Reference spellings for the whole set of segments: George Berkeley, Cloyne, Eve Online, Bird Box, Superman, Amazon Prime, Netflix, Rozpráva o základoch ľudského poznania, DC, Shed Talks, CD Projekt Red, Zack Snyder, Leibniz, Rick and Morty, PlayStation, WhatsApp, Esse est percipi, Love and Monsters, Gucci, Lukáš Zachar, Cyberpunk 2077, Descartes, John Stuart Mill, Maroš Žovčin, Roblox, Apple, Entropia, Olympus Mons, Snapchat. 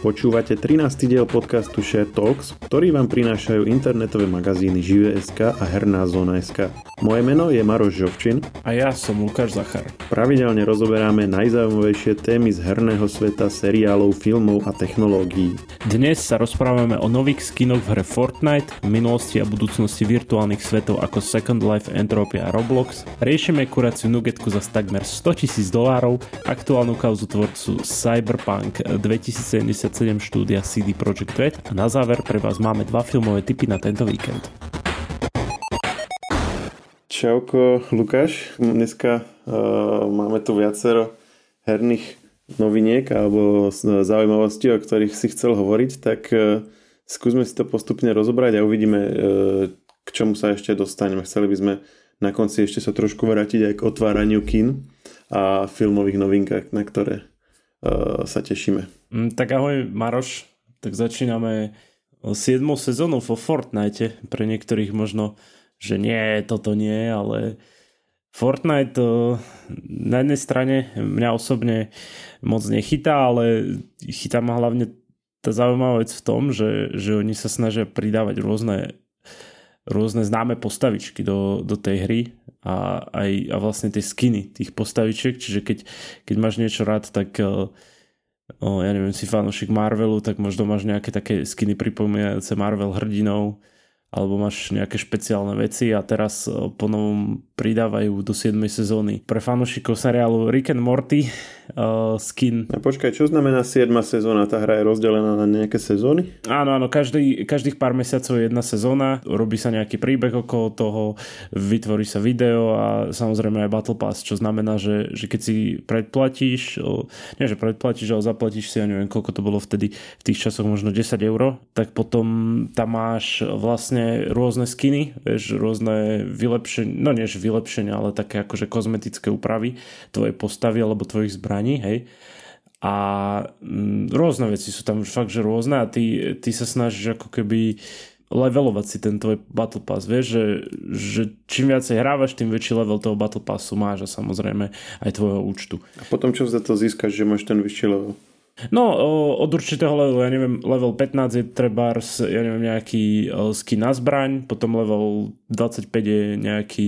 Počúvate 13. diel podcastu Shed Talks, ktorý vám prinášajú internetové magazíny ŽIVSK a Herná zona.sk. Moje meno je Maroš Žovčin a ja som Lukáš Zachar. Pravidelne rozoberáme najzaujímavejšie témy z herného sveta, seriálov, filmov a technológií. Dnes sa rozprávame o nových skinoch v hre Fortnite, minulosti a budúcnosti virtuálnych svetov ako Second Life, Entropia a Roblox. Riešime kuráciu nugetku za takmer $100,000, aktuálnu kauzu tvorcu Cyberpunk 2077 štúdia CD Projekt Red a na záver pre vás máme dva filmové tipy na tento víkend. Čauko Lukáš, dneska máme tu viacero herných noviniek alebo zaujímavostí, o ktorých si chcel hovoriť, tak skúsme si to postupne rozobrať a uvidíme, k čomu sa ešte dostaneme. Chceli by sme na konci ešte sa trošku vrátiť aj k otváraniu kín a filmových novinkách, na ktoré sa tešíme. Tak ahoj Maroš, tak začíname 7. sezónu vo Fortnite. Pre niektorých možno, že nie, toto nie, ale Fortnite na jednej strane mňa osobne moc nechytá, ale chytá ma hlavne tá zaujímavá vec v tom, že oni sa snažia pridávať rôzne známe postavičky do tej hry a vlastne tie skiny tých postavičiek, čiže keď máš niečo rád, tak ja neviem, si fanúšik Marvelu, tak možno máš nejaké také skiny pripomínajúce Marvel hrdinov, alebo máš nejaké špeciálne veci a teraz po novom pridávajú do 7. sezóny pre fanúšikov seriálu Rick and Morty skin. A počkaj, čo znamená 7. sezóna? Tá hra je rozdelená na nejaké sezóny? Áno, každých pár mesiacov je jedna sezóna, robí sa nejaký príbeh okolo toho, vytvorí sa video a samozrejme aj Battle Pass, čo znamená, že keď si predplatíš, ale zaplatíš si, ja neviem, koľko to bolo vtedy, v tých časoch možno €10, tak potom tam máš vlastne rôzne skiny, vieš, rôzne vylepšenia, no nie vylepšenia, ale také akože kozmetické úpravy tvojej postavy alebo tvojich zbraní, hej. A rôzne veci sú tam fakt, že rôzne a ty sa snažíš ako keby levelovať si ten tvoj Battle Pass, vieš, že čím viacej hrávaš, tým väčší level toho Battle Passu máš a samozrejme aj tvojho účtu. A potom čo za to získaš, že máš ten vyšší level? No, od určitého levelu, ja neviem, level 15 je trebárs, ja neviem, nejaký skin na zbraň, potom level 25 je nejaký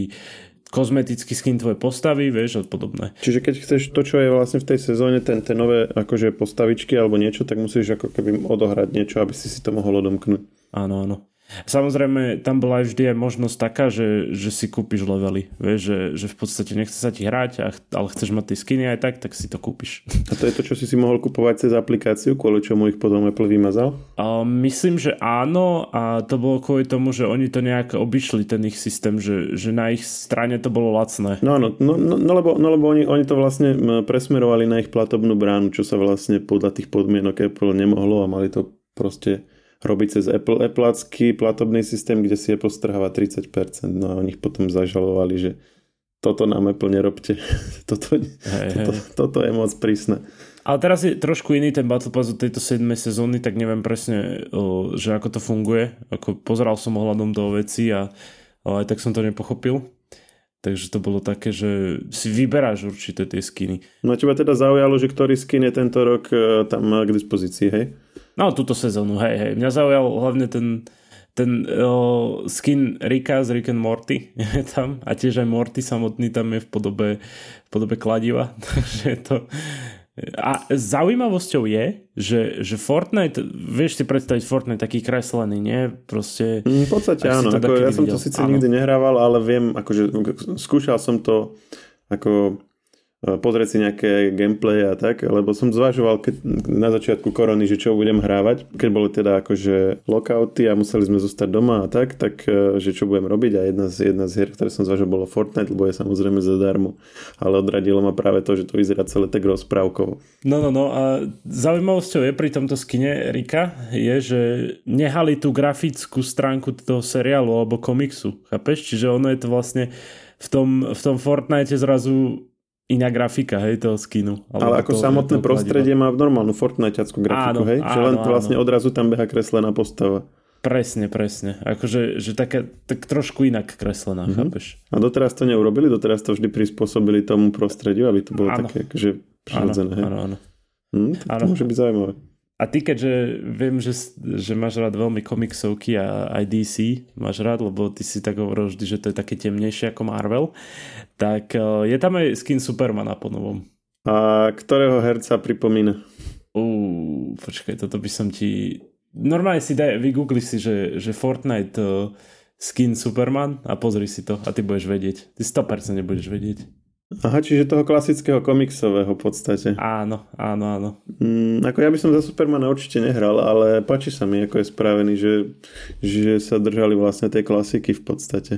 kozmetický skin tvojej postavy, vieš, a podobné. Čiže keď chceš to, čo je vlastne v tej sezóne, tie nové akože postavičky alebo niečo, tak musíš ako keby odohrať niečo, aby si to mohol odomknúť. Áno. Samozrejme, tam bola vždy aj možnosť taká, že si kúpiš levely. Vieš, že v podstate nechce sa ti hrať, ale chceš mať tie skiny aj tak si to kúpiš. A to je to, čo si mohol kupovať cez aplikáciu, kvôli čomu ich potom Apple vymazal? Myslím, že áno a to bolo kvôli tomu, že oni to nejak obišli, ten ich systém, že na ich strane to bolo lacné. No lebo oni to vlastne presmerovali na ich platobnú bránu, čo sa vlastne podľa tých podmienok Apple nemohlo a mali to proste robiť cez Appleacký platobný systém, kde si Apple strháva 30%. No a oni ich potom zažalovali, že toto nám Apple nerobte. Toto je moc prísne. Ale teraz je trošku iný ten Battle Pass od tejto 7. sezóny, tak neviem presne, že ako to funguje. Ako pozeral som ohľadom do veci a aj tak som to nepochopil. Takže to bolo také, že si vyberáš určité tie skiny. No a teba teda zaujalo, že ktorý skin je tento rok tam k dispozícii, hej? No, túto sezónu, hej. Mňa zaujal hlavne ten skin Ricka z Rick and Morty je tam a tiež aj Morty samotný tam je v podobe kladiva. Takže to... A zaujímavosťou je, že Fortnite, vieš si predstaviť Fortnite taký kreslený, nie? Proste... V podstate áno, ako ja som to síce nikdy nehrával, ale viem, akože skúšal som to ako... pozrieť si nejaké gameplay a tak, lebo som zvažoval na začiatku korony, že čo budem hrávať, keď boli teda akože lockouty a museli sme zostať doma a tak že čo budem robiť a jedna z hier, ktoré som zvažoval, bolo Fortnite, lebo je samozrejme zadarmo, ale odradilo ma práve to, že to vyzerá celé tak rozprávkovo. No a zaujímavosťou je pri tomto skine Rika je, že nehali tú grafickú stránku toho seriálu alebo komiksu, chápeš? Čiže ono je to vlastne v tom Fortnite zrazu iná grafika, hej, toho skinu. Ale ako samotné prostredie má normálnu Fortniteackú grafiku, áno, hej? Že len vlastne odrazu tam beha kreslená postava. Presne. Akože že také, tak trošku inak kreslená, chápeš? A doteraz to neurobili? Doteraz to vždy prispôsobili tomu prostrediu, aby to bolo také, že prirodzené, hej? Áno. Tak to môže byť zaujímavé. A ty, keďže viem, že máš rád veľmi komiksovky a aj DC máš rád, lebo ty si tak hovoril vždy, že to je také temnejšie ako Marvel, tak je tam aj skin Supermana po novom. A ktorého herca pripomína? Počkaj, toto by som ti... Normálne si daj, vygoogli si, že Fortnite skin Superman a pozri si to a ty budeš vedieť. Ty 100% nebudeš vedieť. Aha, čiže toho klasického komiksového v podstate. Áno. Ako ja by som za Supermana určite nehral, ale páči sa mi, ako je spravený, že sa držali vlastne tej klasiky v podstate.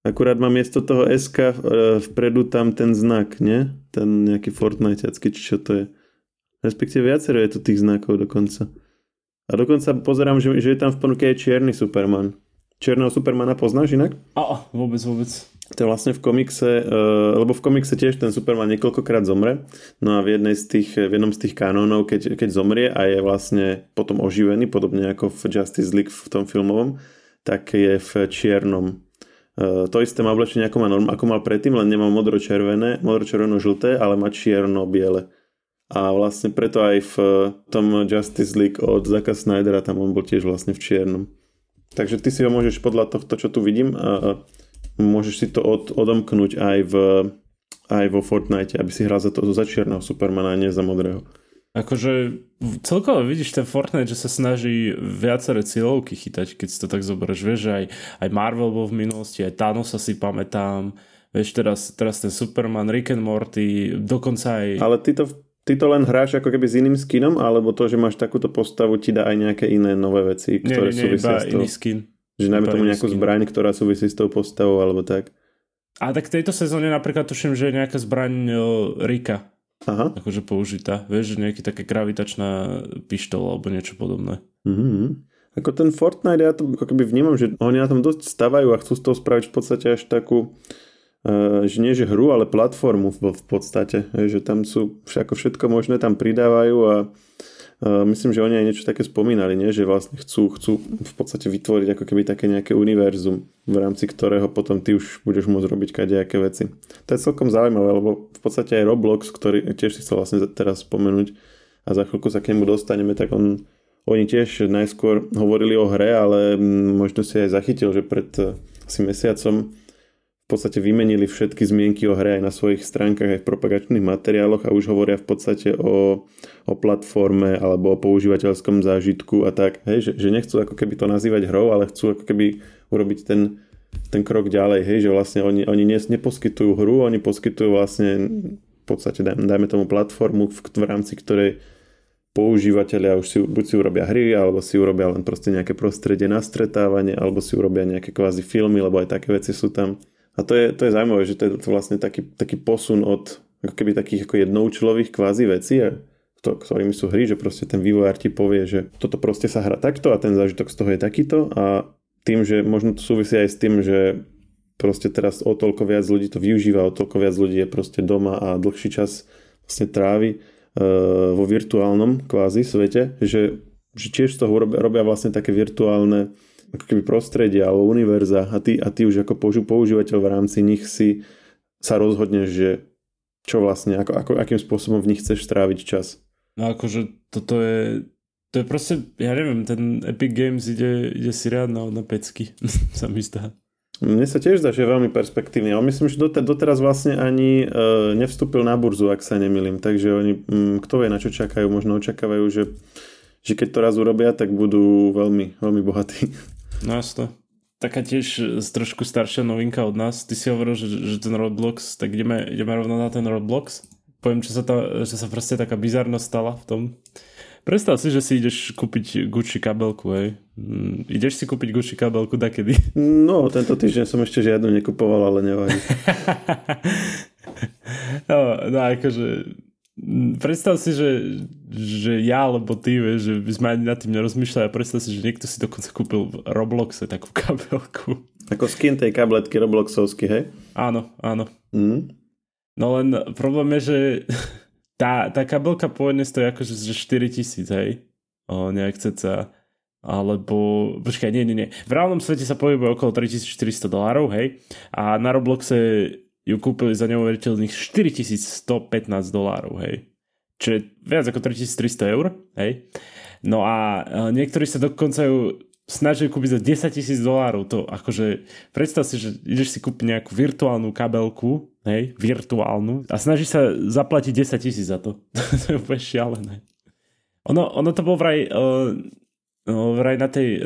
Akurát mám miesto toho SK vpredu tam ten znak, nie? Ten nejaký Fortniteacký, či čo to je. Respektíve viacero je tu tých znakov dokonca. A dokonca pozerám, že je tam v ponuke aj čierny Superman. Čierneho Supermana poznáš inak? Á, vôbec. To je vlastne v komikse, lebo v komikse tiež ten Superman niekoľkokrát zomre. No a v jednom z tých kanónov, keď zomrie a je vlastne potom oživený, podobne ako v Justice League v tom filmovom, tak je v čiernom. To isté má oblečenie ako mal predtým, len nemá modročerveno-žlté, ale má čierno-biele. A vlastne preto aj v tom Justice League od Zacka Snydera tam on bol tiež vlastne v čiernom. Takže ty si ho môžeš podľa tohto, čo tu vidím, môžeš si to odomknúť aj vo Fortnite, aby si hral za čierneho Supermana, nie za modrého. Akože celkovo vidíš ten Fortnite, že sa snaží viaceré cieľovky chytať, keď si to tak zoberieš. Vieš, že aj Marvel bol v minulosti, aj Thanos si pamätám, vieš, teraz ten Superman, Rick and Morty, dokonca aj... Ale ty to len hráš ako keby s iným skinom, alebo to, že máš takúto postavu, ti dá aj nejaké iné nové veci, ktoré súvisia s tou... skin. Že najmä tomu nejakú zbraň, ktorá súvisí s tou postavou, alebo tak. A tak v tejto sezóne napríklad tuším, že je nejaká zbraň Rika. Aha. Akože použitá. Vieš, že nejaká taká gravitačná pištola, alebo niečo podobné. Mhm. Ako ten Fortnite, ja to ako keby vnímam, že oni na tom dosť stavajú a chcú z toho spraviť v podstate až takú... že nie že hru, ale platformu v podstate, že tam sú všetko možné, tam pridávajú a myslím, že oni aj niečo také spomínali, nie? Že vlastne chcú v podstate vytvoriť ako keby také nejaké univerzum, v rámci ktorého potom ty už budeš môcť robiť kadejaké veci. To je celkom zaujímavé, lebo v podstate aj Roblox, ktorý tiež si chcel vlastne teraz spomenúť a za chvíľku sa k nemu dostaneme, tak oni tiež najskôr hovorili o hre, ale možno si aj zachytil, že pred asi mesiacom v podstate vymenili všetky zmienky o hre aj na svojich stránkach, aj v propagačných materiáloch a už hovoria v podstate o platforme alebo o používateľskom zážitku a tak. Hej, že nechcú ako keby to nazývať hrou, ale chcú ako keby urobiť ten krok ďalej. Hej, že vlastne oni neposkytujú hru, oni poskytujú vlastne v podstate dajme tomu platformu, v rámci ktorej používateľia už buď si urobia hry, alebo si urobia len proste nejaké prostredie na stretávanie, alebo si urobia nejaké kvázi filmy, lebo aj také veci sú tam. A to je zaujímavé, že to je vlastne taký posun od ako keby takých ako jednoučlových kvázi vecí, ktorými sú hry, že proste ten vývojár ti povie, že toto proste sa hrá takto a ten zážitok z toho je takýto a tým, že možno to súvisí aj s tým, že proste teraz o toľko viac ľudí to využíva, o toľko viac ľudí je proste doma a dlhší čas vlastne trávi vo virtuálnom kvázi svete, že tiež z toho robia vlastne také virtuálne ako keby prostredia alebo univerza a ty už ako používateľ v rámci nich si sa rozhodneš, že čo vlastne, akým spôsobom v nich chceš stráviť čas. No akože to je proste, ja neviem, ten Epic Games ide si riadno na pecky, sa mi zdá. Mne sa tiež zdá, že je veľmi perspektívny, ale myslím, že doteraz vlastne ani nevstúpil na burzu, ak sa nemýlim, takže oni, kto vie, na čo čakajú, možno očakávajú, že keď to raz urobia, tak budú veľmi, veľmi bohatí. No jasno. Taká tiež trošku staršia novinka od nás. Ty si hovoril, že ten Roblox, tak ideme rovno na ten Roblox. Poviem, že sa proste taká bizarnosť stala v tom. Predstav si, že si ideš kúpiť Gucci kabelku, hej. Ideš si kúpiť Gucci kabelku dakedy? No, tento týždeň som ešte žiadnu nekupoval, ale nevadí. no akože... Predstav si, že ja alebo ty, vieš, že by sme ani nad tým nerozmýšľali a predstav si, že niekto si dokonca kúpil v Robloxe takú kabelku. Ako skin tej kabletky Robloxovsky, hej? Áno. Mm. No len problém je, že tá kabelka pôvodne stojí akože 4 000, hej? Nejak ceca. Alebo, počkaj, nie. V reálnom svete sa pohybuje okolo $3,400, hej? A na Robloxe ju kúpili za neuveriteľných $4,115, hej. čo je viac ako 3300 €, hej. No a niektorí sa dokonca ju snažili kúpiť za $10,000. To akože, predstav si, že ideš si kúpiť nejakú virtuálnu kabelku, hej, virtuálnu, a snažíš sa zaplatiť 10,000 za to. To je úplne šialené. Ono to bolo vraj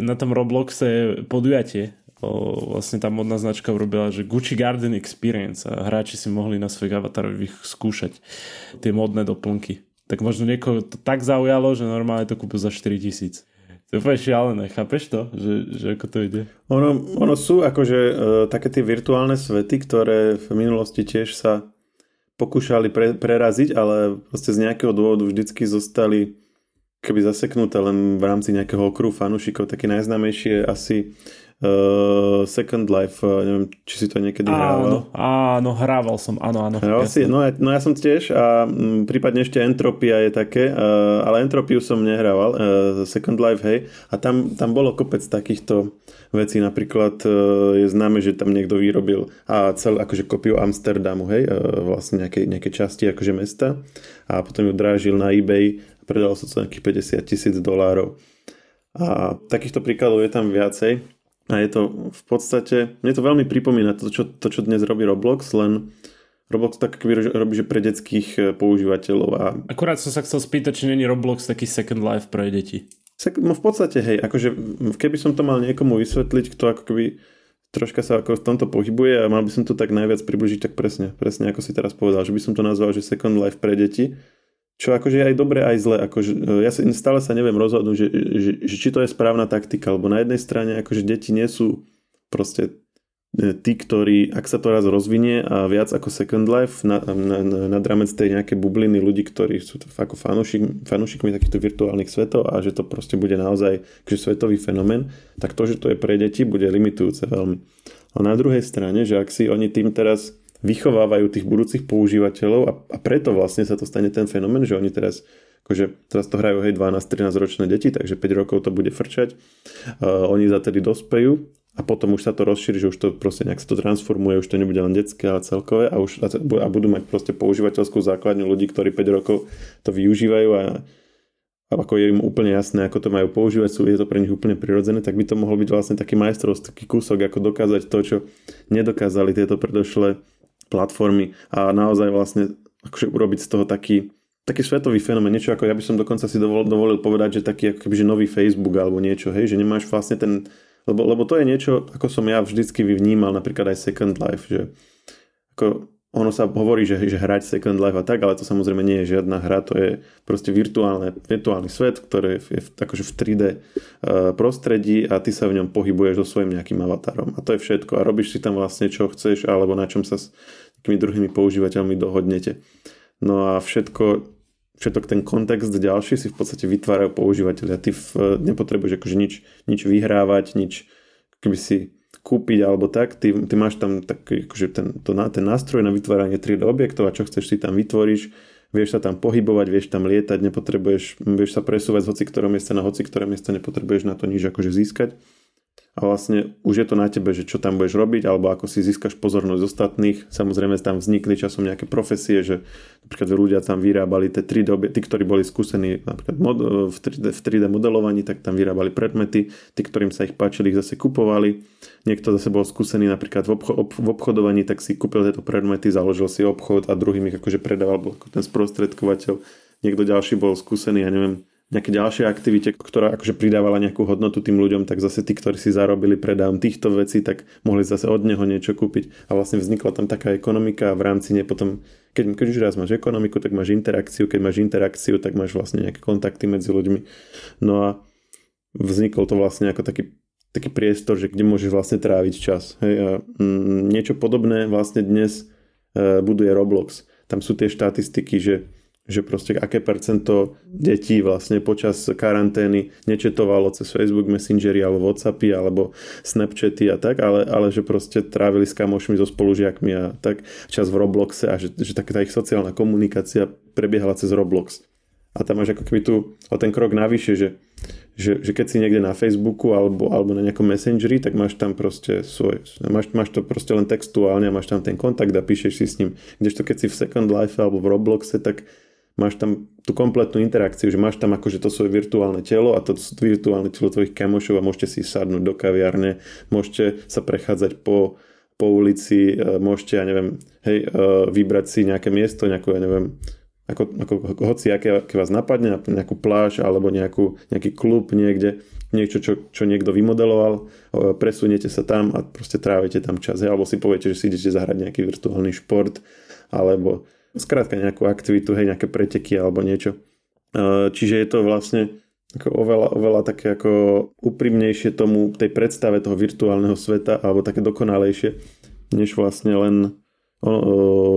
na tom Robloxe podujatie. Vlastne tam modná značka urobila, že Gucci Garden Experience, a hráči si mohli na svojich avatarových skúšať tie modné doplnky. Tak možno niekoho to tak zaujalo, že normálne to kúpil za 4,000. To je úplne šialené, chápeš to? Že ako to ide? Ono sú akože také tie virtuálne svety, ktoré v minulosti tiež sa pokúšali preraziť, ale proste z nejakého dôvodu vždycky zostali keby zaseknuté len v rámci nejakého okruhu fanúšikov. Taký najznámejší je asi Second Life, neviem, či si to niekedy hrával. Áno, hrával som, áno. Ja som tiež a prípadne ešte Entropia je také, ale Entropiu som nehrával, Second Life, hej, a tam bolo kopec takýchto vecí, napríklad je známe, že tam niekto vyrobil akože kopiu Amsterdamu, hej, vlastne nejaké časti akože mesta, a potom ju drážil na eBay a predal sa to nejakých $50,000. A takýchto príkladov je tam viacej. A je to v podstate, mne to veľmi pripomína to, čo dnes robí Roblox, len Roblox tak robí, že pre detských používateľov. Akurát som sa chcel spýtať, či není Roblox taký Second Life pre deti. No v podstate, hej, akože keby som to mal niekomu vysvetliť, kto ako keby troška sa ako v tomto pohybuje a mal by som to tak najviac približiť, tak presne ako si teraz povedal, že by som to nazval, že Second Life pre deti. Čo akože je aj dobre, aj zle. Akože, ja stále sa neviem rozhodnúť, že či to je správna taktika, lebo na jednej strane akože deti nie sú proste tí, ktorí, ak sa to raz rozvinie a viac ako Second Life, nad rámec tej nejaké bubliny ľudí, ktorí sú ako fanúšikmi takýchto virtuálnych svetov a že to proste bude naozaj akože svetový fenomén, tak to, že to je pre deti, bude limitujúce veľmi. A na druhej strane, že ak si oni tým teraz vychovávajú tých budúcich používateľov a preto vlastne sa to stane ten fenomén, že oni teraz, akože teraz to hrajú 12-13 ročné deti, takže 5 rokov to bude frčať, oni za tedy dospejú a potom už sa to rozšíri, že už to proste nejak sa to transformuje, už to nebude len detské, ale celkové a budú mať proste používateľskú základňu ľudí, ktorí 5 rokov to využívajú a ako je im úplne jasné, ako to majú používať, je to pre nich úplne prirodzené, tak by to mohol byť vlastne taký majstrovský kúsok, ako dokázať to, čo nedokázali tieto predošlé platformy a naozaj vlastne akože urobiť z toho taký svetový fenomén, niečo ako ja by som dokonca si dovolil povedať, že taký ako kebyže nový Facebook alebo niečo, hej, že nemáš vlastne ten, lebo to je niečo, ako som ja vždycky vnímal, napríklad aj Second Life, že ako ono sa hovorí, že hrať Second Life a tak, ale to samozrejme nie je žiadna hra, to je proste virtuálny svet, ktorý je akože v 3D prostredí a ty sa v ňom pohybuješ so svojím nejakým avatarom. A to je všetko. A robíš si tam vlastne čo chceš, alebo na čom sa s takými druhými používateľmi dohodnete. No a všetok ten kontext ďalší si v podstate vytvárajú používateľi. A ty nepotrebuješ akože nič vyhrávať, nič keby si kúpiť alebo tak, ty máš tam taký, akože ten nástroj na vytváranie 3D objektov a čo chceš si tam vytvoríš, vieš sa tam pohybovať, vieš tam lietať, vieš sa presúvať z hoci ktoré miesta, nepotrebuješ na to nič akože získať a vlastne už je to na tebe, že čo tam budeš robiť alebo ako si získaš pozornosť ostatných. Samozrejme tam vznikli časom nejaké profesie, že napríklad ľudia tam vyrábali tie 3D objekty, tí, ktorí boli skúsení napríklad v 3D modelovaní, tak tam vyrábali predmety, tí, ktorým sa ich páčili, ich zase kupovali. Niekto zase bol skúsený napríklad v obchodovaní, tak si kúpil tieto predmety, založil si obchod a druhým ich akože predával, bol ako ten sprostredkovateľ. Niekto ďalší bol skúsený, ja neviem, nejaké ďalšie aktivite, ktorá akože pridávala nejakú hodnotu tým ľuďom, tak zase tí, ktorí si zarobili predajom týchto vecí, tak mohli zase od neho niečo kúpiť. A vlastne vznikla tam taká ekonomika a v rámci nej potom, keď už raz máš ekonomiku, tak máš interakciu, keď máš interakciu, tak máš vlastne nejaké kontakty medzi ľuďmi. No a vznikol to vlastne ako taký priestor, že kde môžeš vlastne tráviť čas. Hej, a niečo podobné vlastne dnes buduje Roblox. Tam sú tie štatistiky, že proste aké percento detí vlastne počas karantény nečetovalo cez Facebook Messengery alebo Whatsappy alebo Snapchaty a tak, ale že proste trávili s kamošmi, so spolužiakmi a tak čas v Robloxe a že taká ich sociálna komunikácia prebiehala cez Roblox. A tam máš ako keby tu o ten krok navyše, že keď si niekde na Facebooku alebo na nejakom Messengeri, tak máš tam proste máš to proste len textuálne a máš tam ten kontakt a píšeš si s ním. Kdežto keď si v Second Life alebo v Robloxe, tak máš tam tú kompletnú interakciu, že máš tam akože to svoje virtuálne telo a to virtuálne telo tvojich kamošov a môžete si sadnúť do kaviarne, môžete sa prechádzať po ulici, môžete, ja neviem, hej, vybrať si nejaké miesto, nejakú, ja neviem, ako hoci, aké vás napadne, nejakú pláž alebo nejaký klub niekde, niečo, čo niekto vymodeloval, presuniete sa tam a proste trávite tam čas. Hej, alebo si poviete, že si idete zahrať nejaký virtuálny šport, alebo skrátka nejakú aktivitu, hej, nejaké preteky alebo niečo. Čiže je to vlastne ako oveľa také ako úprimnejšie tomu, tej predstave toho virtuálneho sveta, alebo také dokonalejšie, než vlastne len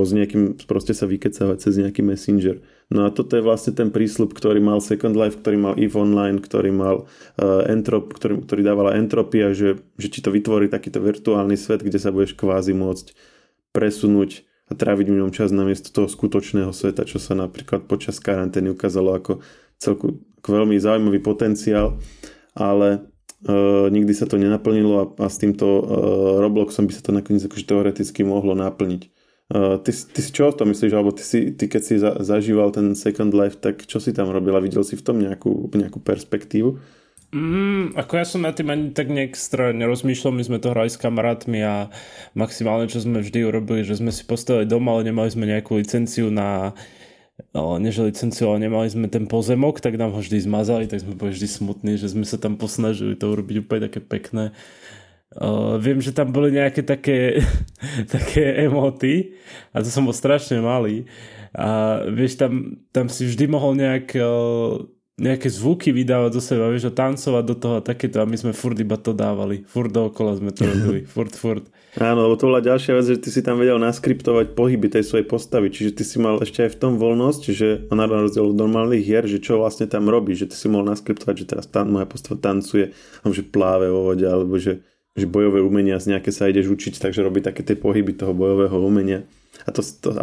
s niekým proste sa vykecávať cez nejaký messenger. No a toto je vlastne ten prísľub, ktorý mal Second Life, ktorý mal Eve Online, ktorý mal ktorý dávala Entropia, že ti to vytvorí takýto virtuálny svet, kde sa budeš kvázi môcť presunúť a tráviť v ňom čas namiesto toho skutočného sveta, čo sa napríklad počas karantény ukázalo ako celku veľmi zaujímavý potenciál, ale nikdy sa to nenaplnilo a s týmto Robloxom by sa to nakoniec akože teoreticky mohlo naplniť. Ty si čo o tom myslíš? Alebo ty keď si zažíval ten Second Life, tak čo si tam robil a videl si v tom nejakú perspektívu? Ako ja som na tým ani tak neextra nerozmýšľal, my sme to hrali s kamarátmi a maximálne čo sme vždy urobili, že sme si postavili doma, ale nemali sme nejakú licenciu na... nemali sme ten pozemok, tak nám ho vždy zmazali, tak sme boli vždy smutní, že sme sa tam posnažili to urobiť úplne také pekné. Viem, že tam boli nejaké také emoty a to som bol strašne malý a vieš, tam si vždy mohol nejaké zvuky vydávať do seba, vieš, a tancovať do toho a takéto a my sme furt iba to dávali, furt dookola sme to robili, furt. Áno, lebo to bola ďalšia vec, že ty si tam vedel naskriptovať pohyby tej svojej postavy, čiže ty si mal ešte aj v tom voľnosť, že na rozdiel od normálnych hier, že čo vlastne tam robíš, že ty si mohol naskriptovať, že teraz moja postava tancuje, alebo že pláve vo vode, alebo že bojové umenia z nejaké sa ideš učiť, takže robí také tie pohyby toho bojového umenia. A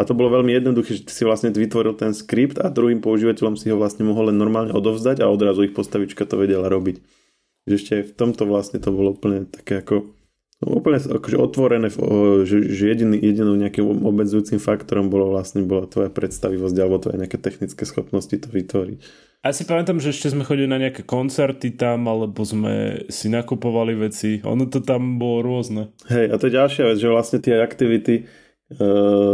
to bolo veľmi jednoduché, že ty si vlastne vytvoril ten skript a druhým používateľom si ho vlastne mohol len normálne odovzdať a odrazu ich postavička to vedela robiť. Že ešte v tomto vlastne to bolo úplne také ako... úplne akože otvorené, že jedinou nejakým obmedzujúcim faktorom bola tvoja predstavivosť alebo tvoje nejaké technické schopnosti to vytvoriť. Ja si pamätám, že ešte sme chodili na nejaké koncerty tam, alebo sme si nakupovali veci. Ono to tam bolo rôzne. Hej, a to je ďalšia vec, že vlastne tie aktivity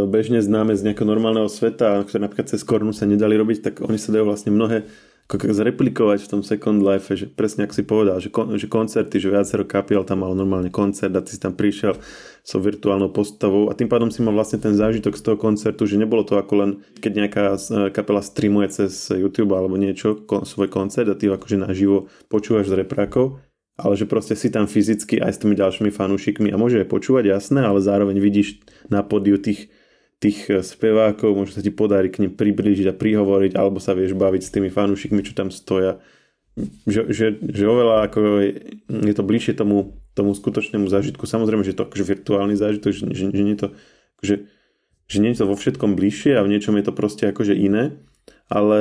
bežne známe z nejakého normálneho sveta, ktoré napríklad cez korunu sa nedali robiť, tak oni sa dajú vlastne mnohé zreplikovať v tom Second Life, že presne ak si povedal, že koncerty, že viacero kapiel tam mal normálne koncert a ty si tam prišiel so virtuálnou postavou a tým pádom si mal vlastne ten zážitok z toho koncertu, že nebolo to ako len keď nejaká kapela streamuje cez YouTube alebo niečo, svoj koncert a ty akože naživo počúvaš z reprákov, ale že proste si tam fyzicky aj s tými ďalšími fanúšikmi a môže aj počúvať, jasné, ale zároveň vidíš na pódiu tých spevákov, možno sa ti podarí k nim priblížiť a prihovoriť, alebo sa vieš baviť s tými fanúšikmi, čo tam stoja. Že oveľa ako je to bližšie tomu skutočnému zážitku. Samozrejme, že je to akože virtuálny zážitok, že nie je to, akože, že nie je to vo všetkom bližšie a v niečom je to proste akože iné, ale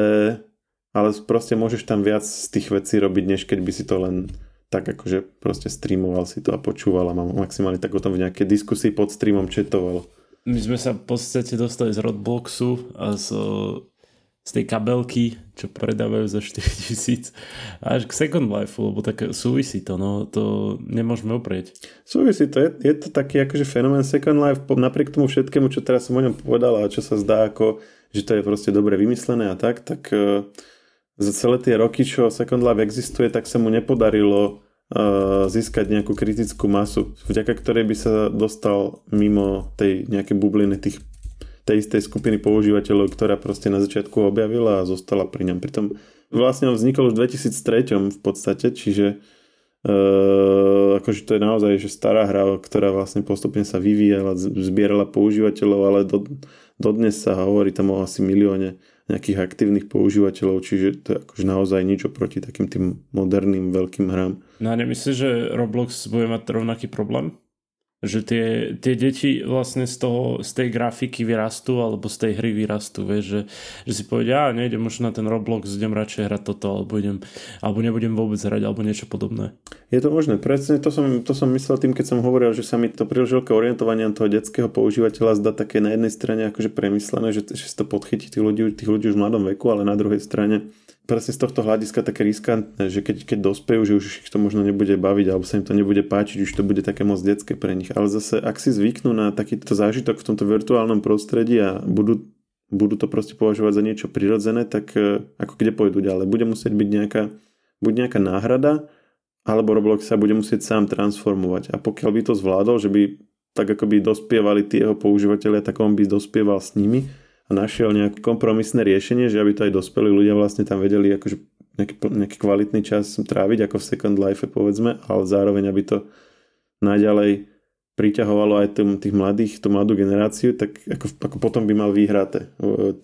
proste môžeš tam viac z tých vecí robiť, než keď by si to len tak akože proste streamoval si to a počúval a mám maximálne tak o tom v nejakej diskusii pod streamom četovalo. My sme sa v podstate dostali z Robloxu a z tej kabelky, čo predávajú za 4000 až k Second Life, lebo tak súvisí to, no to nemôžeme oprieť. Súvisí to, je to taký akože fenomén Second Life, napriek tomu všetkému, čo teraz som o ňom povedal a čo sa zdá ako, že to je proste dobre vymyslené a tak za celé tie roky, čo Second Life existuje, tak sa mu nepodarilo získať nejakú kritickú masu, vďaka ktorej by sa dostal mimo tej nejakej bubliny tej istej skupiny používateľov, ktorá proste na začiatku objavila a zostala pri ňom. Pritom vlastne on vznikol už v 2003 v podstate, čiže akože to je naozaj že stará hra, ktorá vlastne postupne sa vyvíjala, zbierala používateľov, ale dodnes sa hovorí tam o asi milióne nejakých aktívnych používateľov, čiže to je akože naozaj nič oproti takým tým moderným veľkým hrám. No a nemyslíš, že Roblox bude mať rovnaký problém? že tie deti vlastne z tej grafiky vyrastú alebo z tej hry vyrastú, vieš, že si povedia, nejdem už na ten Roblox, idem radšej hrať toto, alebo nebudem vôbec hrať, alebo niečo podobné. Je to možné, presne to som myslel tým, keď som hovoril, že sa mi to príliš veľké orientovanie toho detského používateľa zdá také na jednej strane akože premyslené, že si to podchytí tých ľudí už v mladom veku, ale na druhej strane presne z tohto hľadiska také riskantné, že keď dospejú, že už ich to možno nebude baviť alebo sa im to nebude páčiť, už to bude také moc detské pre nich. Ale zase, ak si zvyknú na takýto zážitok v tomto virtuálnom prostredí a budú to proste považovať za niečo prirodzené, tak ako kde pôjdu ďalej? Bude musieť byť buď nejaká náhrada, alebo Roblox sa bude musieť sám transformovať. A pokiaľ by to zvládol, že by tak ako by dospievali tí jeho používateľia, tak on by dospieval s nimi a našiel nejaké kompromisné riešenie, že aby to aj dospelí ľudia vlastne tam vedeli akože nejaký kvalitný čas tráviť, ako v Second Life povedzme, ale zároveň aby to naďalej priťahovalo aj tú mladú generáciu, tak ako potom by mal výhraté.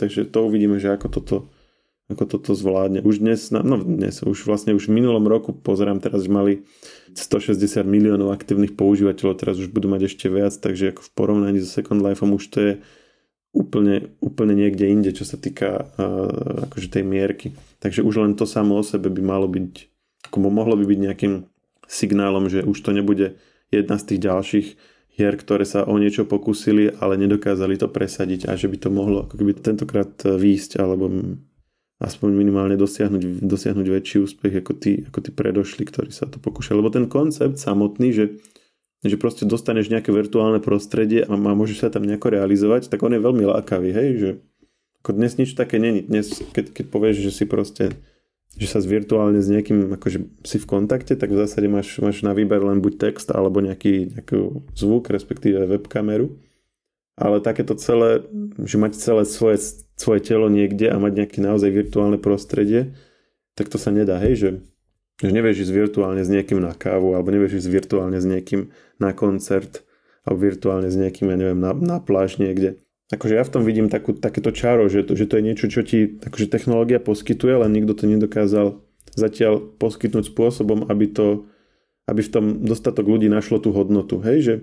Takže to uvidíme, že ako toto zvládne. Už dnes, už v minulom roku, pozerám teraz, že mali 160 miliónov aktívnych používateľov, teraz už budú mať ešte viac, takže ako v porovnaní so Second Lifeom už to je úplne niekde inde, čo sa týka akože tej mierky. Takže už len to samo o sebe by malo byť, ako mohlo by byť nejakým signálom, že už to nebude jedna z tých ďalších hier, ktoré sa o niečo pokúsili, ale nedokázali to presadiť a že by to mohlo ako keby tentokrát výjsť alebo aspoň minimálne dosiahnuť väčší úspech ako tí predošli, ktorí sa to pokúšali. Lebo ten koncept samotný, že proste dostaneš nejaké virtuálne prostredie a môžeš sa tam nejako realizovať, tak on je veľmi lákavý, hej, že ako dnes nič také není. Dnes, keď povieš, že si proste, že sa virtuálne s niekým, akože si v kontakte, tak v zásade máš na výber len buď text, alebo nejaký zvuk, respektíve webkameru. Ale takéto celé, že mať celé svoje telo niekde a mať nejaké naozaj virtuálne prostredie, tak to sa nedá, hej, že nevieš ísť virtuálne s niekým na kávu, alebo nevieš ísť virtuálne s niekým na koncert, alebo virtuálne s niekým, ja neviem, na pláž niekde. Akože ja v tom vidím takéto čaro, že to je niečo, čo ti akože technológia poskytuje, ale nikto to nedokázal zatiaľ poskytnúť spôsobom, aby v tom dostatok ľudí našlo tú hodnotu. Hej, že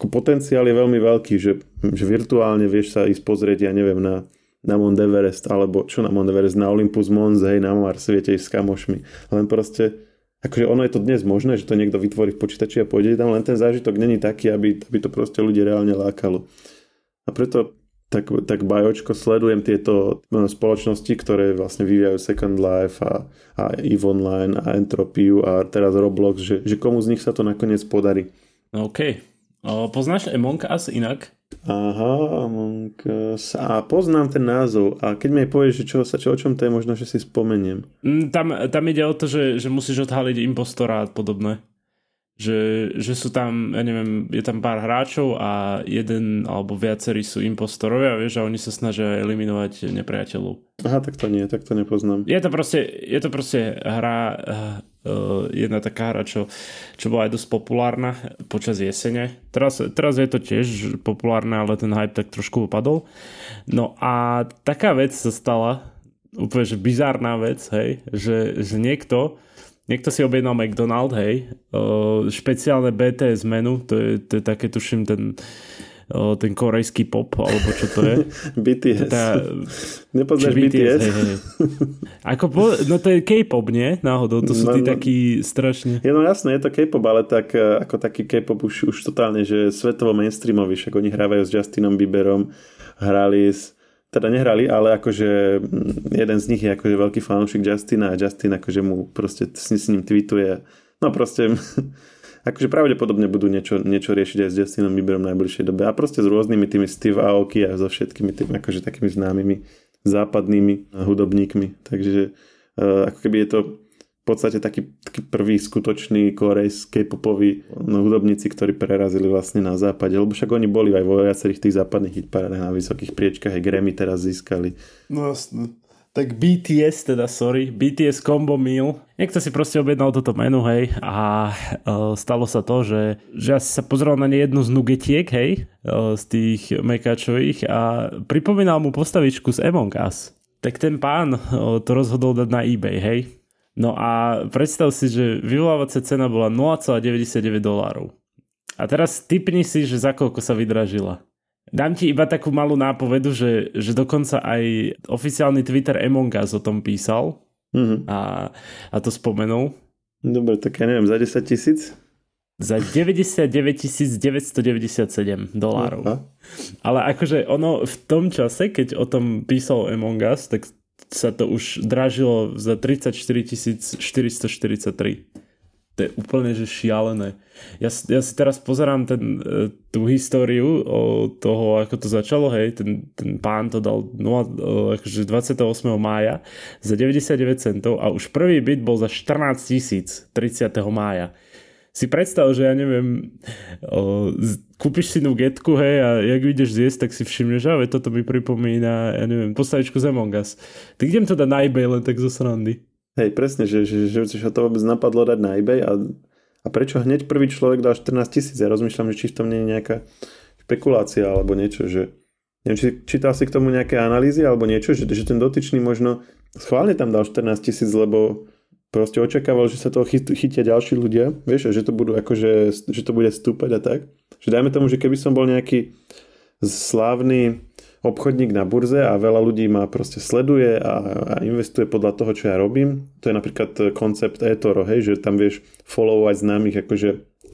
ako potenciál je veľmi veľký, že virtuálne vieš sa ísť pozrieť, ja neviem, na Mount Everest, alebo čo na Mount Everest, na Olympus Mons, hej, na Mars, viete, s kamošmi. Len proste, akože ono je to dnes možné, že to niekto vytvorí v počítači a pôjde tam, len ten zážitok není taký, aby to proste ľudí reálne lákalo. A preto tak bajočko sledujem tieto spoločnosti, ktoré vlastne vyvíjajú Second Life a Eve Online a Entropiu a teraz Roblox, že komu z nich sa to nakoniec podarí. OK. Poznáš Among Us inak? Aha, Among Us. A poznám ten názov. A keď mi povieš, že o čom to je, možno, že si spomeniem. Tam ide o to, že musíš odhaliť impostora a podobné. Že sú tam, ja neviem, je tam pár hráčov a jeden alebo viacerí sú impostorovia, vieš, a oni sa snažia eliminovať nepriateľov. Aha, tak to nie, tak to nepoznám. Je to proste hra, jedna taká hra, čo bola aj dosť populárna počas jesene. Teraz je to tiež populárne, ale ten hype tak trošku upadol. No a taká vec sa stala, úplne že bizárna vec, hej, že niekto si objednal McDonald's, hej, špeciálne BTS menu, to je také, tuším, ten korejský pop, alebo čo to je? BTS. Nepoznáš BTS? Hej. No to je K-pop, nie? Náhodou, to sú tí takí strašne. Je no jasné, je to K-pop, ale tak ako taký K-pop už totálne, že svetovo mainstreamový, však oni hrávajú s Justinom Bieberom, nehrali, ale akože jeden z nich je akože veľký fanúšik Justina a Justin akože mu proste s ním tweetuje. No proste akože pravdepodobne budú niečo riešiť aj s Justinom Bieberom v najbližšej dobe. A proste s rôznymi tými Steve Aoki a so všetkými tými akože takými známymi západnými hudobníkmi. Takže ako keby je to v podstate taký prvý skutočný korejský popový hudobníci, ktorí prerazili vlastne na západe, lebo však oni boli aj vo viacerých tých západných hitparádach na vysokých priečkách, aj Grammy teraz získali. No jasne. Tak BTS teda, sorry, BTS Combo Meal. Niekto si proste objednal toto menu, hej, a stalo sa to, že ja sa pozrel na jednu z nugetiek, hej, z tých mekáčových a pripomínal mu postavičku z Among Us. Tak ten pán to rozhodol dať na eBay, hej. No a predstav si, že vyvolávacia cena bola $0.99. A teraz tipni si, že za koľko sa vydražila. Dám ti iba takú malú nápovedu, že dokonca aj oficiálny Twitter Among Us o tom písal a to spomenul. Dobre, tak ja neviem, za 10 000? Za 99 997 dolárov. Aha. Ale akože ono v tom čase, keď o tom písal Among Us, tak sa to už dražilo za 34 443. To je úplne že šialené. Ja si teraz pozerám tú históriu o toho, ako to začalo, hej, ten pán to dal akože 28. mája za 99 centov a už prvý byt bol za 14 000 30. mája. Si predstav, že ja neviem, kúpiš si nugetku, hej, a jak ideš zjesť, tak si všimneš, že toto mi pripomína, ja neviem, postavičku z Among Us. Tak idem to dať na eBay len tak zo srandy. Hej, presne, že to vôbec napadlo dať na eBay a prečo hneď prvý človek dal 14 000? Ja rozmýšľam, že či v tom nie je nejaká špekulácia alebo niečo, že neviem, či čítal si k tomu nejaké analýzy alebo niečo, že ten dotyčný možno schválne tam dal 14 000, lebo proste očakával, že sa toho chytia ďalší ľudia, vieš, že to budú akože, že to bude stúpať a tak. Že dajme tomu, že keby som bol nejaký slávny obchodník na burze a veľa ľudí ma proste sleduje a investuje podľa toho, čo ja robím. To je napríklad koncept eToro, hej, že tam vieš followovať známych akože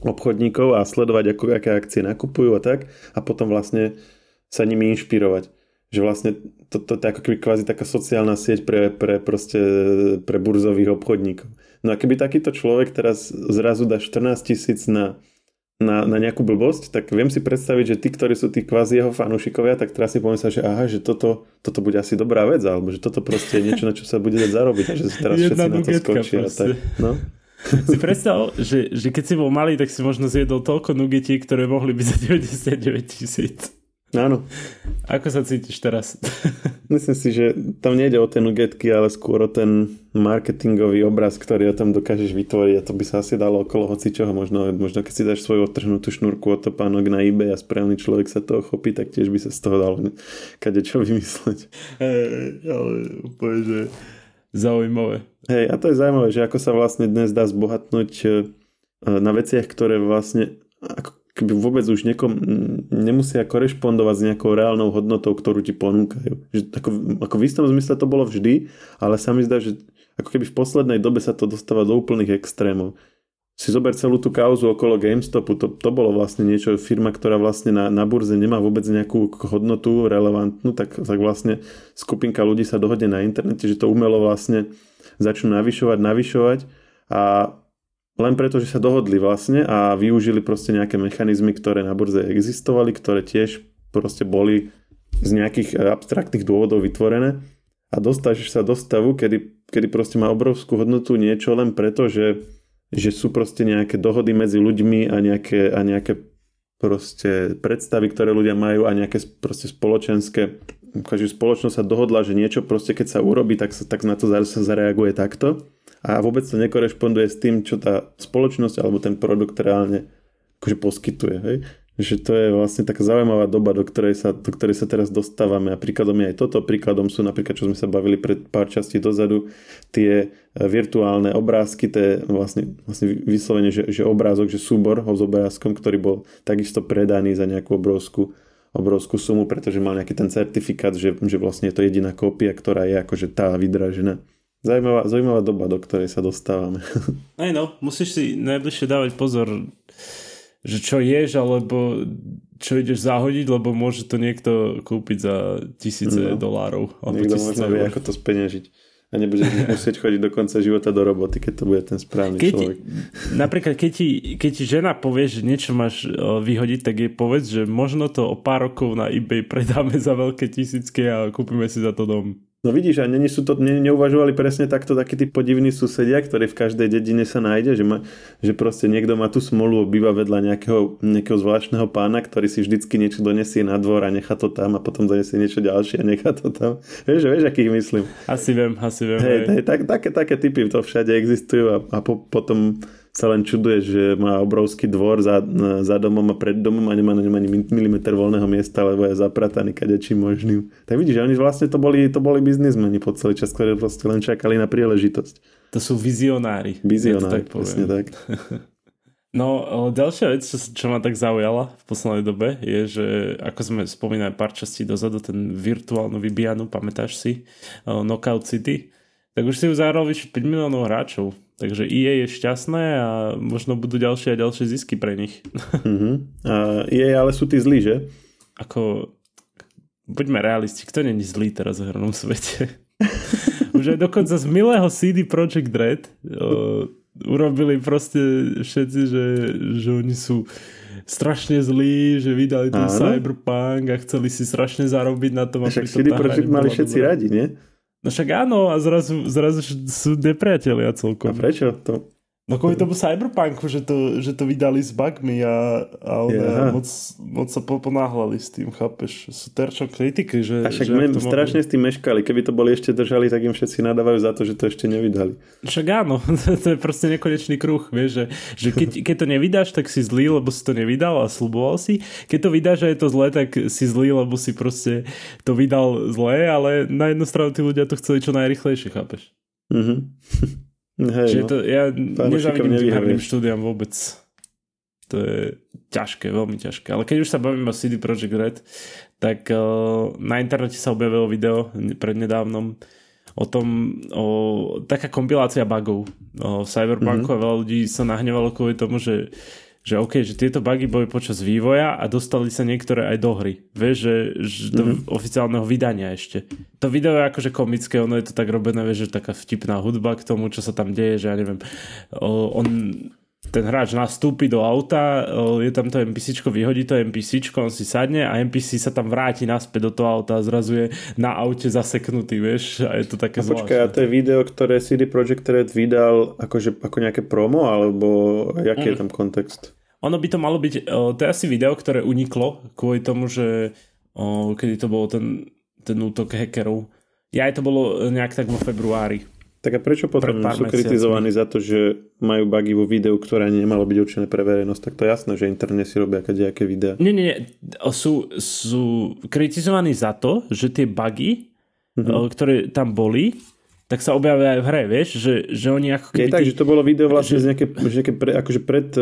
obchodníkov a sledovať, ako, aké akcie nakupujú a tak, a potom vlastne sa nimi inšpirovať. Že vlastne to je ako keby kvázi taká sociálna sieť pre burzových obchodníkov. No a keby takýto človek teraz zrazu dá 14 000 na nejakú blbosť, tak viem si predstaviť, že tí, ktorí sú tí kvázi jeho fanúšikovia, tak teraz si pomyslia, že aha, že toto bude asi dobrá vec, alebo že toto proste je niečo, na čo sa bude dať zarobiť, že sa teraz všetci na to skočia. Tak, no. Si predstav, že keď si bol malý, tak si možno zjedol toľko nugetí, ktoré mohli byť za 99 000. Áno. Ako sa cítiš teraz? Myslím si, že tam nejde o tie nugetky, ale skôr o ten marketingový obraz, ktorý o tom dokážeš vytvoriť, a to by sa asi dalo okolo hocičoho, možno keď si dáš svoju odtrhnutú šnúrku od topánok na eBay a správny človek sa toho chopí, tak tiež by sa z toho dalo kadečo vymysleť. Ale úplne, že zaujímavé. Hej, a to je zaujímavé, že ako sa vlastne dnes dá zbohatnúť na veciach, ktoré vlastne keby vôbec už nemusia korešpondovať s nejakou reálnou hodnotou, ktorú ti ponúkajú. Že ako v istom zmysle to bolo vždy, ale sa mi zdá, že ako keby v poslednej dobe sa to dostáva do úplných extrémov. Si zober celú tú kauzu okolo GameStopu, to bolo vlastne niečo, firma, ktorá vlastne na burze nemá vôbec nejakú hodnotu relevantnú, tak vlastne skupinka ľudí sa dohodne na internete, že to umelo vlastne začnú navyšovať a len preto, že sa dohodli vlastne a využili proste nejaké mechanizmy, ktoré na burze existovali, ktoré tiež proste boli z nejakých abstraktných dôvodov vytvorené, a dostáš sa do stavu, kedy proste má obrovskú hodnotu niečo len preto, že sú proste nejaké dohody medzi ľuďmi a nejaké proste predstavy, ktoré ľudia majú, a nejaké proste spoločenské, každá spoločnosť sa dohodla, že niečo proste keď sa urobí, tak na to sa zareaguje takto. A vôbec to nekorešponduje s tým, čo tá spoločnosť alebo ten produkt reálne akože poskytuje. Hej? Že to je vlastne taká zaujímavá doba, do ktorej sa teraz dostávame. A príkladom je aj toto. Príkladom sú napríklad, čo sme sa bavili pred pár častí dozadu, tie virtuálne obrázky, to je vlastne vyslovene, že obrázok, že súbor s obrázkom, ktorý bol takisto predaný za nejakú obrovskú sumu, pretože mal nejaký ten certifikát, že vlastne je to jediná kópia, ktorá je akože tá vydražená. Zaujímavá doba, do ktorej sa dostávame. Aj no, musíš si najbližšie dávať pozor, že čo ješ, alebo čo ideš zahodiť, lebo môže to niekto kúpiť za $1000. Niekto možno vie, ako to speňažiť. A nebudeš musieť chodiť do konca života do roboty, keď to bude ten správny človek. Napríklad, keď ti žena povie, že niečo máš vyhodiť, tak jej povedz, že možno to o pár rokov na eBay predáme za veľké tisícky a kúpime si za to dom. No vidíš, a neuvažovali presne takto takí tí podivní susedia, ktorí v každej dedine sa nájde, že proste niekto má tú smolu, obýva vedľa nejakého zvláštneho pána, ktorý si vždycky niečo donesie na dvor a nechá to tam, a potom donesie niečo ďalšie a nechá to tam. Vieš, akých myslím? Asi viem. Hej. Také typy to všade existujú, a potom sa len čuduje, že má obrovský dvor za domom a pred domom a nemá ani milimeter voľného miesta, lebo je zaprataný kadečím možným. Tak vidíš, oni vlastne to boli biznismeni po celý čas, ktorí proste len čakali na príležitosť. To sú vizionári. Vizionári, presne tak. No, ďalšia vec, čo ma tak zaujala v poslednej dobe, je, že ako sme spomínali pár častí dozadu, ten virtuálnu vybíjanu, pamätáš si, Knockout City, tak už si ju zahral vyše 5 miliónov hráčov. Takže EA je šťastné a možno budú ďalšie a ďalšie zisky pre nich. EA ale sú tí zlí, že? Ako, buďme realisti, kto není zlý teraz v hernom svete? Už aj dokonca z milého CD Projekt Red urobili proste všetci, že oni sú strašne zlí, že vydali ten Cyberpunk a chceli si strašne zarobiť na tom. Však CD Projekt mali všetci radi, nie? No však áno, a zrazu sú nepriatelia celkom. A prečo to? No kvôli tomu Cyberpunku, že to vydali s bugmi a moc sa ponáhľali s tým, chápeš? Sú terčom kritiky, že... A však strašne s tým meškali, keby to boli ešte držali, tak im všetci nadávajú za to, že to ešte nevydali. Však áno, to je proste nekonečný kruh, vieš, že keď to nevydáš, tak si zlý, lebo si to nevydal a sľuboval si. Keď to vydáš a je to zlé, tak si zlý, lebo si proste to vydal zlé, ale na jednu stranu tí ľudia to chceli čo najrychlejšie, chápeš? Hej, to, ja nezavidím tým herným štúdiám vôbec. To je ťažké, veľmi ťažké. Ale keď už sa bavím o CD Projekt Red, tak na internete sa objavilo video prednedávnom o tom, taká kompilácia bugov v Cyberpunku a veľa ľudí sa nahnevalo kvôli tomu, že OK, že tieto bugy boli počas vývoja a dostali sa niektoré aj do hry. Vieš, že do oficiálneho vydania ešte. To video je akože komické, ono je to tak robené, vieš, že taká vtipná hudba k tomu, čo sa tam deje, že ja neviem, ten hráč nastúpi do auta, je tam to NPCčko, vyhodí to NPCčko, on si sadne a NPC sa tam vráti naspäť do toho auta a zrazu je na aute zaseknutý, vieš, a je to také zvláštne. Počkaj, a to je video, ktoré CD Projekt Red vydal akože, ako nejaké promo, alebo jaký je tam kontext? Ono by to malo byť, to je asi video, ktoré uniklo kvôli tomu, že kedy to bolo ten útok hackerov. Ja aj to bolo nejak tak vo februári. Tak a prečo potom sú kritizovaní za to, že majú bugy vo videu, ktoré nemalo byť určené pre verejnosť? Tak to je jasné, že internet si robia kadejaké videá. Nie. Sú kritizovaní za to, že tie bugy, ktoré tam boli, tak sa objavia aj v hre, vieš? Že oni ako keby... Je tak, že to bolo video vlastne akože pred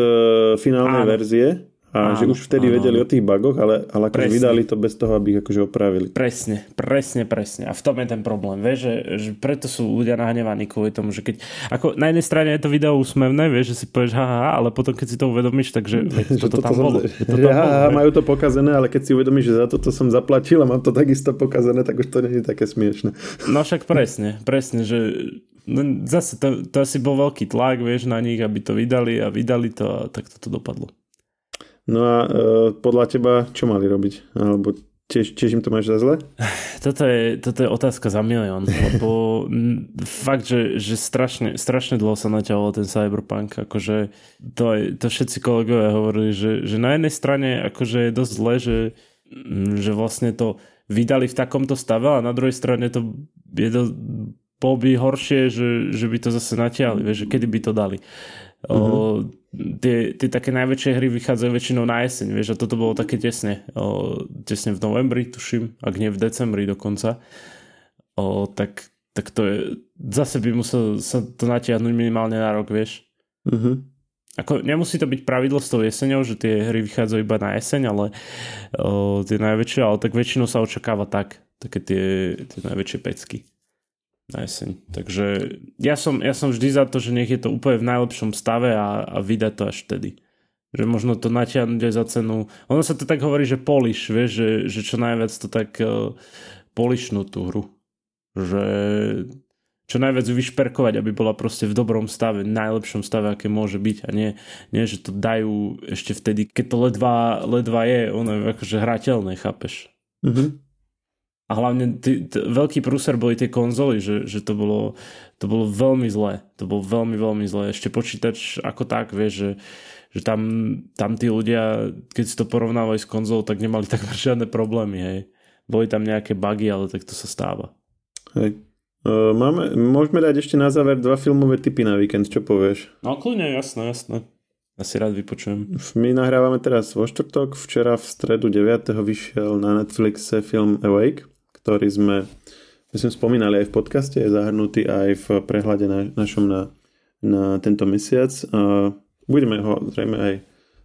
finálnej verzie. A áno, že už vtedy vedeli o tých bugoch, ale akože vydali to bez toho, aby ich akože opravili. Presne. A v tom je ten problém, vieš, že preto sú ľudia nahnevaní kvôli tomu, že keď, ako na jednej strane je to video úsmevné, vieš, že si povieš haha, ale potom keď si to uvedomíš, takže toto tam bolo. Majú to pokazené, ale keď si uvedomíš, že za toto som zaplatil a mám to takisto pokazené, tak už to nie je také smiešné. No však presne, že zase to asi bol veľký tlak, vieš, na nich, aby to vydali a vydali to a tak toto dopadlo. No a podľa teba, čo mali robiť? Alebo tiež im to máš za zle? Toto je otázka za milión. Lebo fakt, že strašne dlho sa naťahol ten Cyberpunk. Akože to všetci kolegovia hovorili, že na jednej strane akože je dosť zle, že vlastne to vydali v takomto stave a na druhej strane to je bolo by horšie, že by to zase natiahli. Vieš, že kedy by to dali. Tie také najväčšie hry vychádzajú väčšinou na jeseň, vieš, a toto bolo také tesne v novembri, tuším, ak nie v decembri dokonca, tak to je, zase by musel sa to natiahnuť minimálne na rok, vieš. Ako nemusí to byť pravidlo s tou jeseňou, že tie hry vychádzajú iba na jeseň, ale tie najväčšie, ale tak väčšinou sa očakáva také tie najväčšie pecky. Takže ja som vždy za to, že nech je to úplne v najlepšom stave a vydať to až vtedy. Že možno to natiahnuť aj za cenu. Ono sa to tak hovorí, že polish, vieš, že čo najviac to tak polishnú tú hru. Že čo najviac ju vyšperkovať, aby bola proste v dobrom stave, najlepšom stave, aké môže byť. A nie že to dajú ešte vtedy, keď to ledva je, ono je akože hrateľné, chápeš? A hlavne veľký prúser boli tie konzoly, že to bolo veľmi zlé. To bolo veľmi, veľmi zlé. Ešte počítač ako tak, vieš, že tam tí ľudia, keď si to porovnávali s konzolou, tak nemali takmer žiadne problémy. Hej. Boli tam nejaké bugy, ale tak to sa stáva. Hej. Môžeme dať ešte na záver 2 filmové tipy na víkend, čo povieš? No kľudne, jasné. Asi rád vypočujem. My nahrávame teraz vo štvrtok. Včera v stredu 9. vyšiel na Netflixe film Awake, ktorý sme, myslím, spomínali aj v podcaste, je zahrnutý aj v prehľade našom na tento mesiac. Budeme ho zrejme aj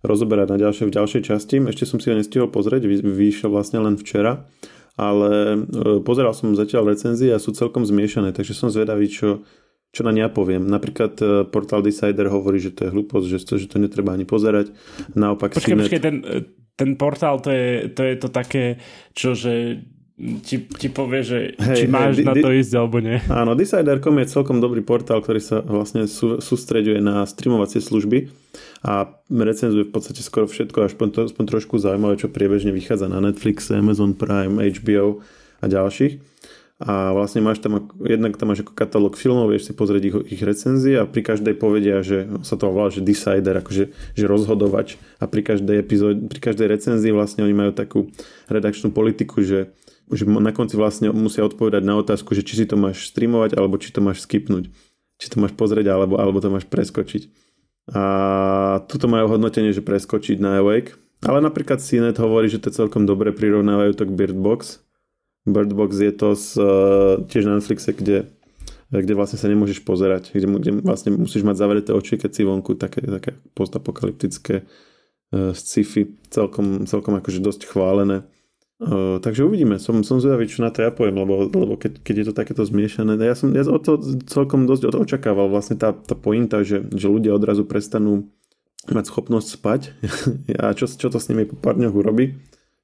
rozoberať na v ďalšej časti. Ešte som si ho nestihol pozrieť, vyšiel vlastne len včera, ale pozeral som zatiaľ recenzie a sú celkom zmiešané, takže som zvedavý, čo na ne ja poviem. Napríklad portál Decider hovorí, že to je hlúposť, že to netreba ani pozerať. Naopak... Počkej, ten portál, to je to také, čože ti povie, že či máš na to ísť alebo nie. Áno, Decider.com je celkom dobrý portál, ktorý sa vlastne sústreďuje na streamovacie služby a recenzuje v podstate skoro všetko, aspoň trošku zaujímavé, čo priebežne vychádza na Netflixe, Amazon Prime, HBO a ďalších. A vlastne máš tam, jednak tam máš ako katalóg filmov, vieš si pozrieť ich recenzie a pri každej povedia, že sa to volá, že decider, akože že rozhodovač, a pri každej epizóde, pri každej recenzii vlastne oni majú takú redakčnú politiku, že na konci vlastne musia odpovedať na otázku, že či si to máš streamovať, alebo či to máš skipnúť, či to máš pozrieť, alebo to máš preskočiť. A tuto majú hodnotenie, že preskočiť na Awake, ale napríklad CNET hovorí, že to celkom dobre, prirovnávajú to k Bird Box. Bird Box je to tiež na Netflixe, kde vlastne sa nemôžeš pozerať, kde vlastne musíš mať zavreté oči, keď si vonku, také postapokalyptické sci-fi, celkom akože dosť chválené. Takže uvidíme, som zvedavý, čo na to ja poviem, lebo keď je to takéto zmiešané, ja od toho celkom dosť očakával, vlastne tá pointa, že ľudia odrazu prestanú mať schopnosť spať a čo to s nimi po pár dňoch urobí,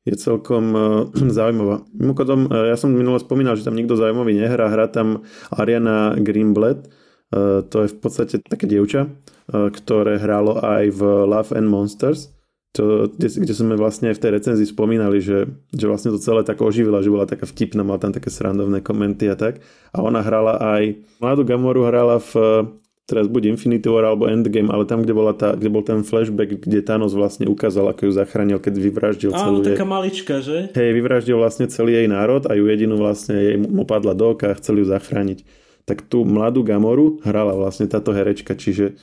je celkom zaujímavá. Mimochodom, ja som minule spomínal, že tam nikto zaujímavý nehrá. Hrá tam Ariana Greenblatt. To je v podstate také dievča, ktoré hrálo aj v Love and Monsters, kde sme vlastne v tej recenzii spomínali, že vlastne to celé tak oživila, že bola taká vtipná, mala tam také srandovné komenty a tak. A ona hrála aj... Mladú Gamoru hrála v... teraz buď Infinity War alebo Endgame, ale tam, kde bol ten flashback, kde Thanos vlastne ukázal, ako ju zachránil, keď vyvraždil celú jej... Áno, taká malička, že? Hej, vyvraždil vlastne celý jej národ a ju jedinú vlastne jej mu padla do oka a chceli ju zachrániť. Tak tú mladú Gamoru hrala vlastne táto herečka, čiže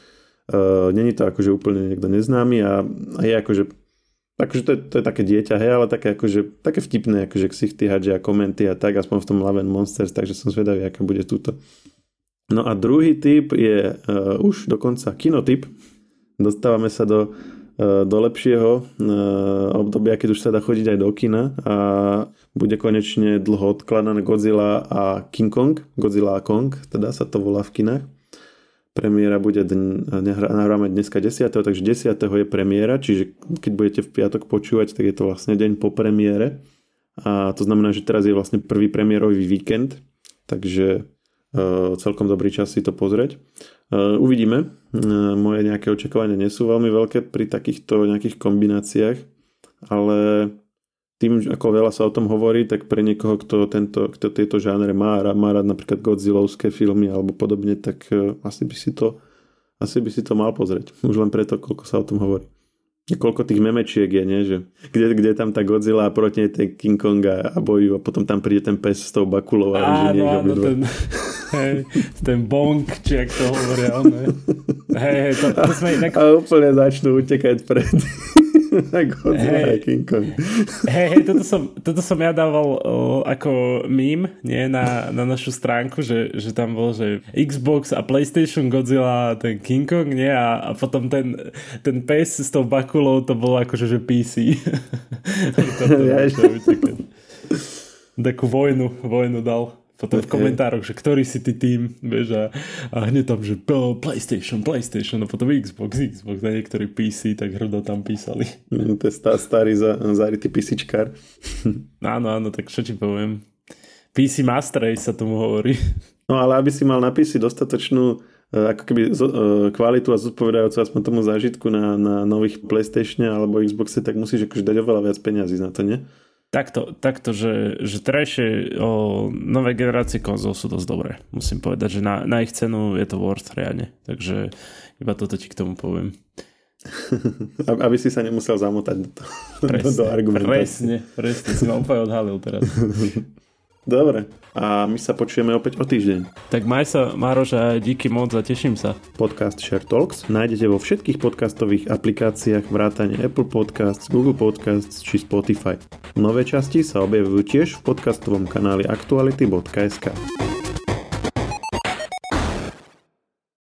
není to akože úplne niekto neznámy a je akože to je také dieťa, hej, ale také akože také vtipné, akože ksichty hádže a komenty a tak, aspoň v tom Love and Monsters, takže som zvedavý, aká bude túto. No a druhý typ je už dokonca kinotyp. Dostávame sa do lepšieho obdobia, keď už sa dá chodiť aj do kina, a bude konečne dlho odkladaná Godzilla a King Kong. Godzilla a Kong, teda sa to volá v kinách. Premiéra bude, nahráme dneska 10., takže 10. je premiéra, čiže keď budete v piatok počúvať, tak je to vlastne deň po premiére. A to znamená, že teraz je vlastne prvý premiérový víkend, takže... celkom dobrý čas si to pozrieť. Uvidíme. Moje nejaké očakávania nie sú veľmi veľké pri takýchto nejakých kombináciách, ale tým, ako veľa sa o tom hovorí, tak pre niekoho, kto tieto žánre má rád napríklad Godzillovské filmy alebo podobne, tak asi by si to mal pozrieť. Už len preto, koľko sa o tom hovorí. Koľko tých memečiek je, nie? Že kde je tam tá Godzilla a proti nej ten King Konga a bojujú a potom tam príde ten pes s tou bakulou a že niekto bude. Hej, ten bong, či jak to hovoria, ne? Hej, to sme inak... A úplne začnú utekať pred Godzilla a King Kong. Hej, toto som ja dával ako mím, nie? Na našu stránku, že tam bol, že Xbox a PlayStation, Godzilla a ten King Kong, nie? A potom ten pes s tou bakulou, to bolo akože, že PC. Toto začnú utekať. Takú vojnu dal. Potom v komentároch, že ktorý si ty tým, vieš, a hneď tam, že PlayStation a potom Xbox a niektorí PC, tak hrdo tam písali. To je starý zarytý PCčkár. Áno, tak čo ti poviem. PC Master Race sa tomu hovorí. No ale aby si mal na PC dostatočnú ako keby kvalitu a zodpovedajúcu aspoň tomu zážitku na nových PlayStation alebo Xboxe, tak musíš akože dať oveľa viac peňazí na to, nie? Takto, že terajšie nové generácie konzol sú dosť dobré. Musím povedať, že na ich cenu je to worth reálne. Takže iba toto ti k tomu poviem. Aby si sa nemusel zamotať do argumentácie. Presne, si ma úplne odhalil teraz. Dobre, a my sa počujeme opäť o týždeň. Tak maj sa, Maroš, a díky moc a teším sa. Podcast Shed Talks nájdete vo všetkých podcastových aplikáciách vrátane Apple Podcasts, Google Podcasts či Spotify. Nové časti sa objavujú tiež v podcastovom kanáli aktuality.sk.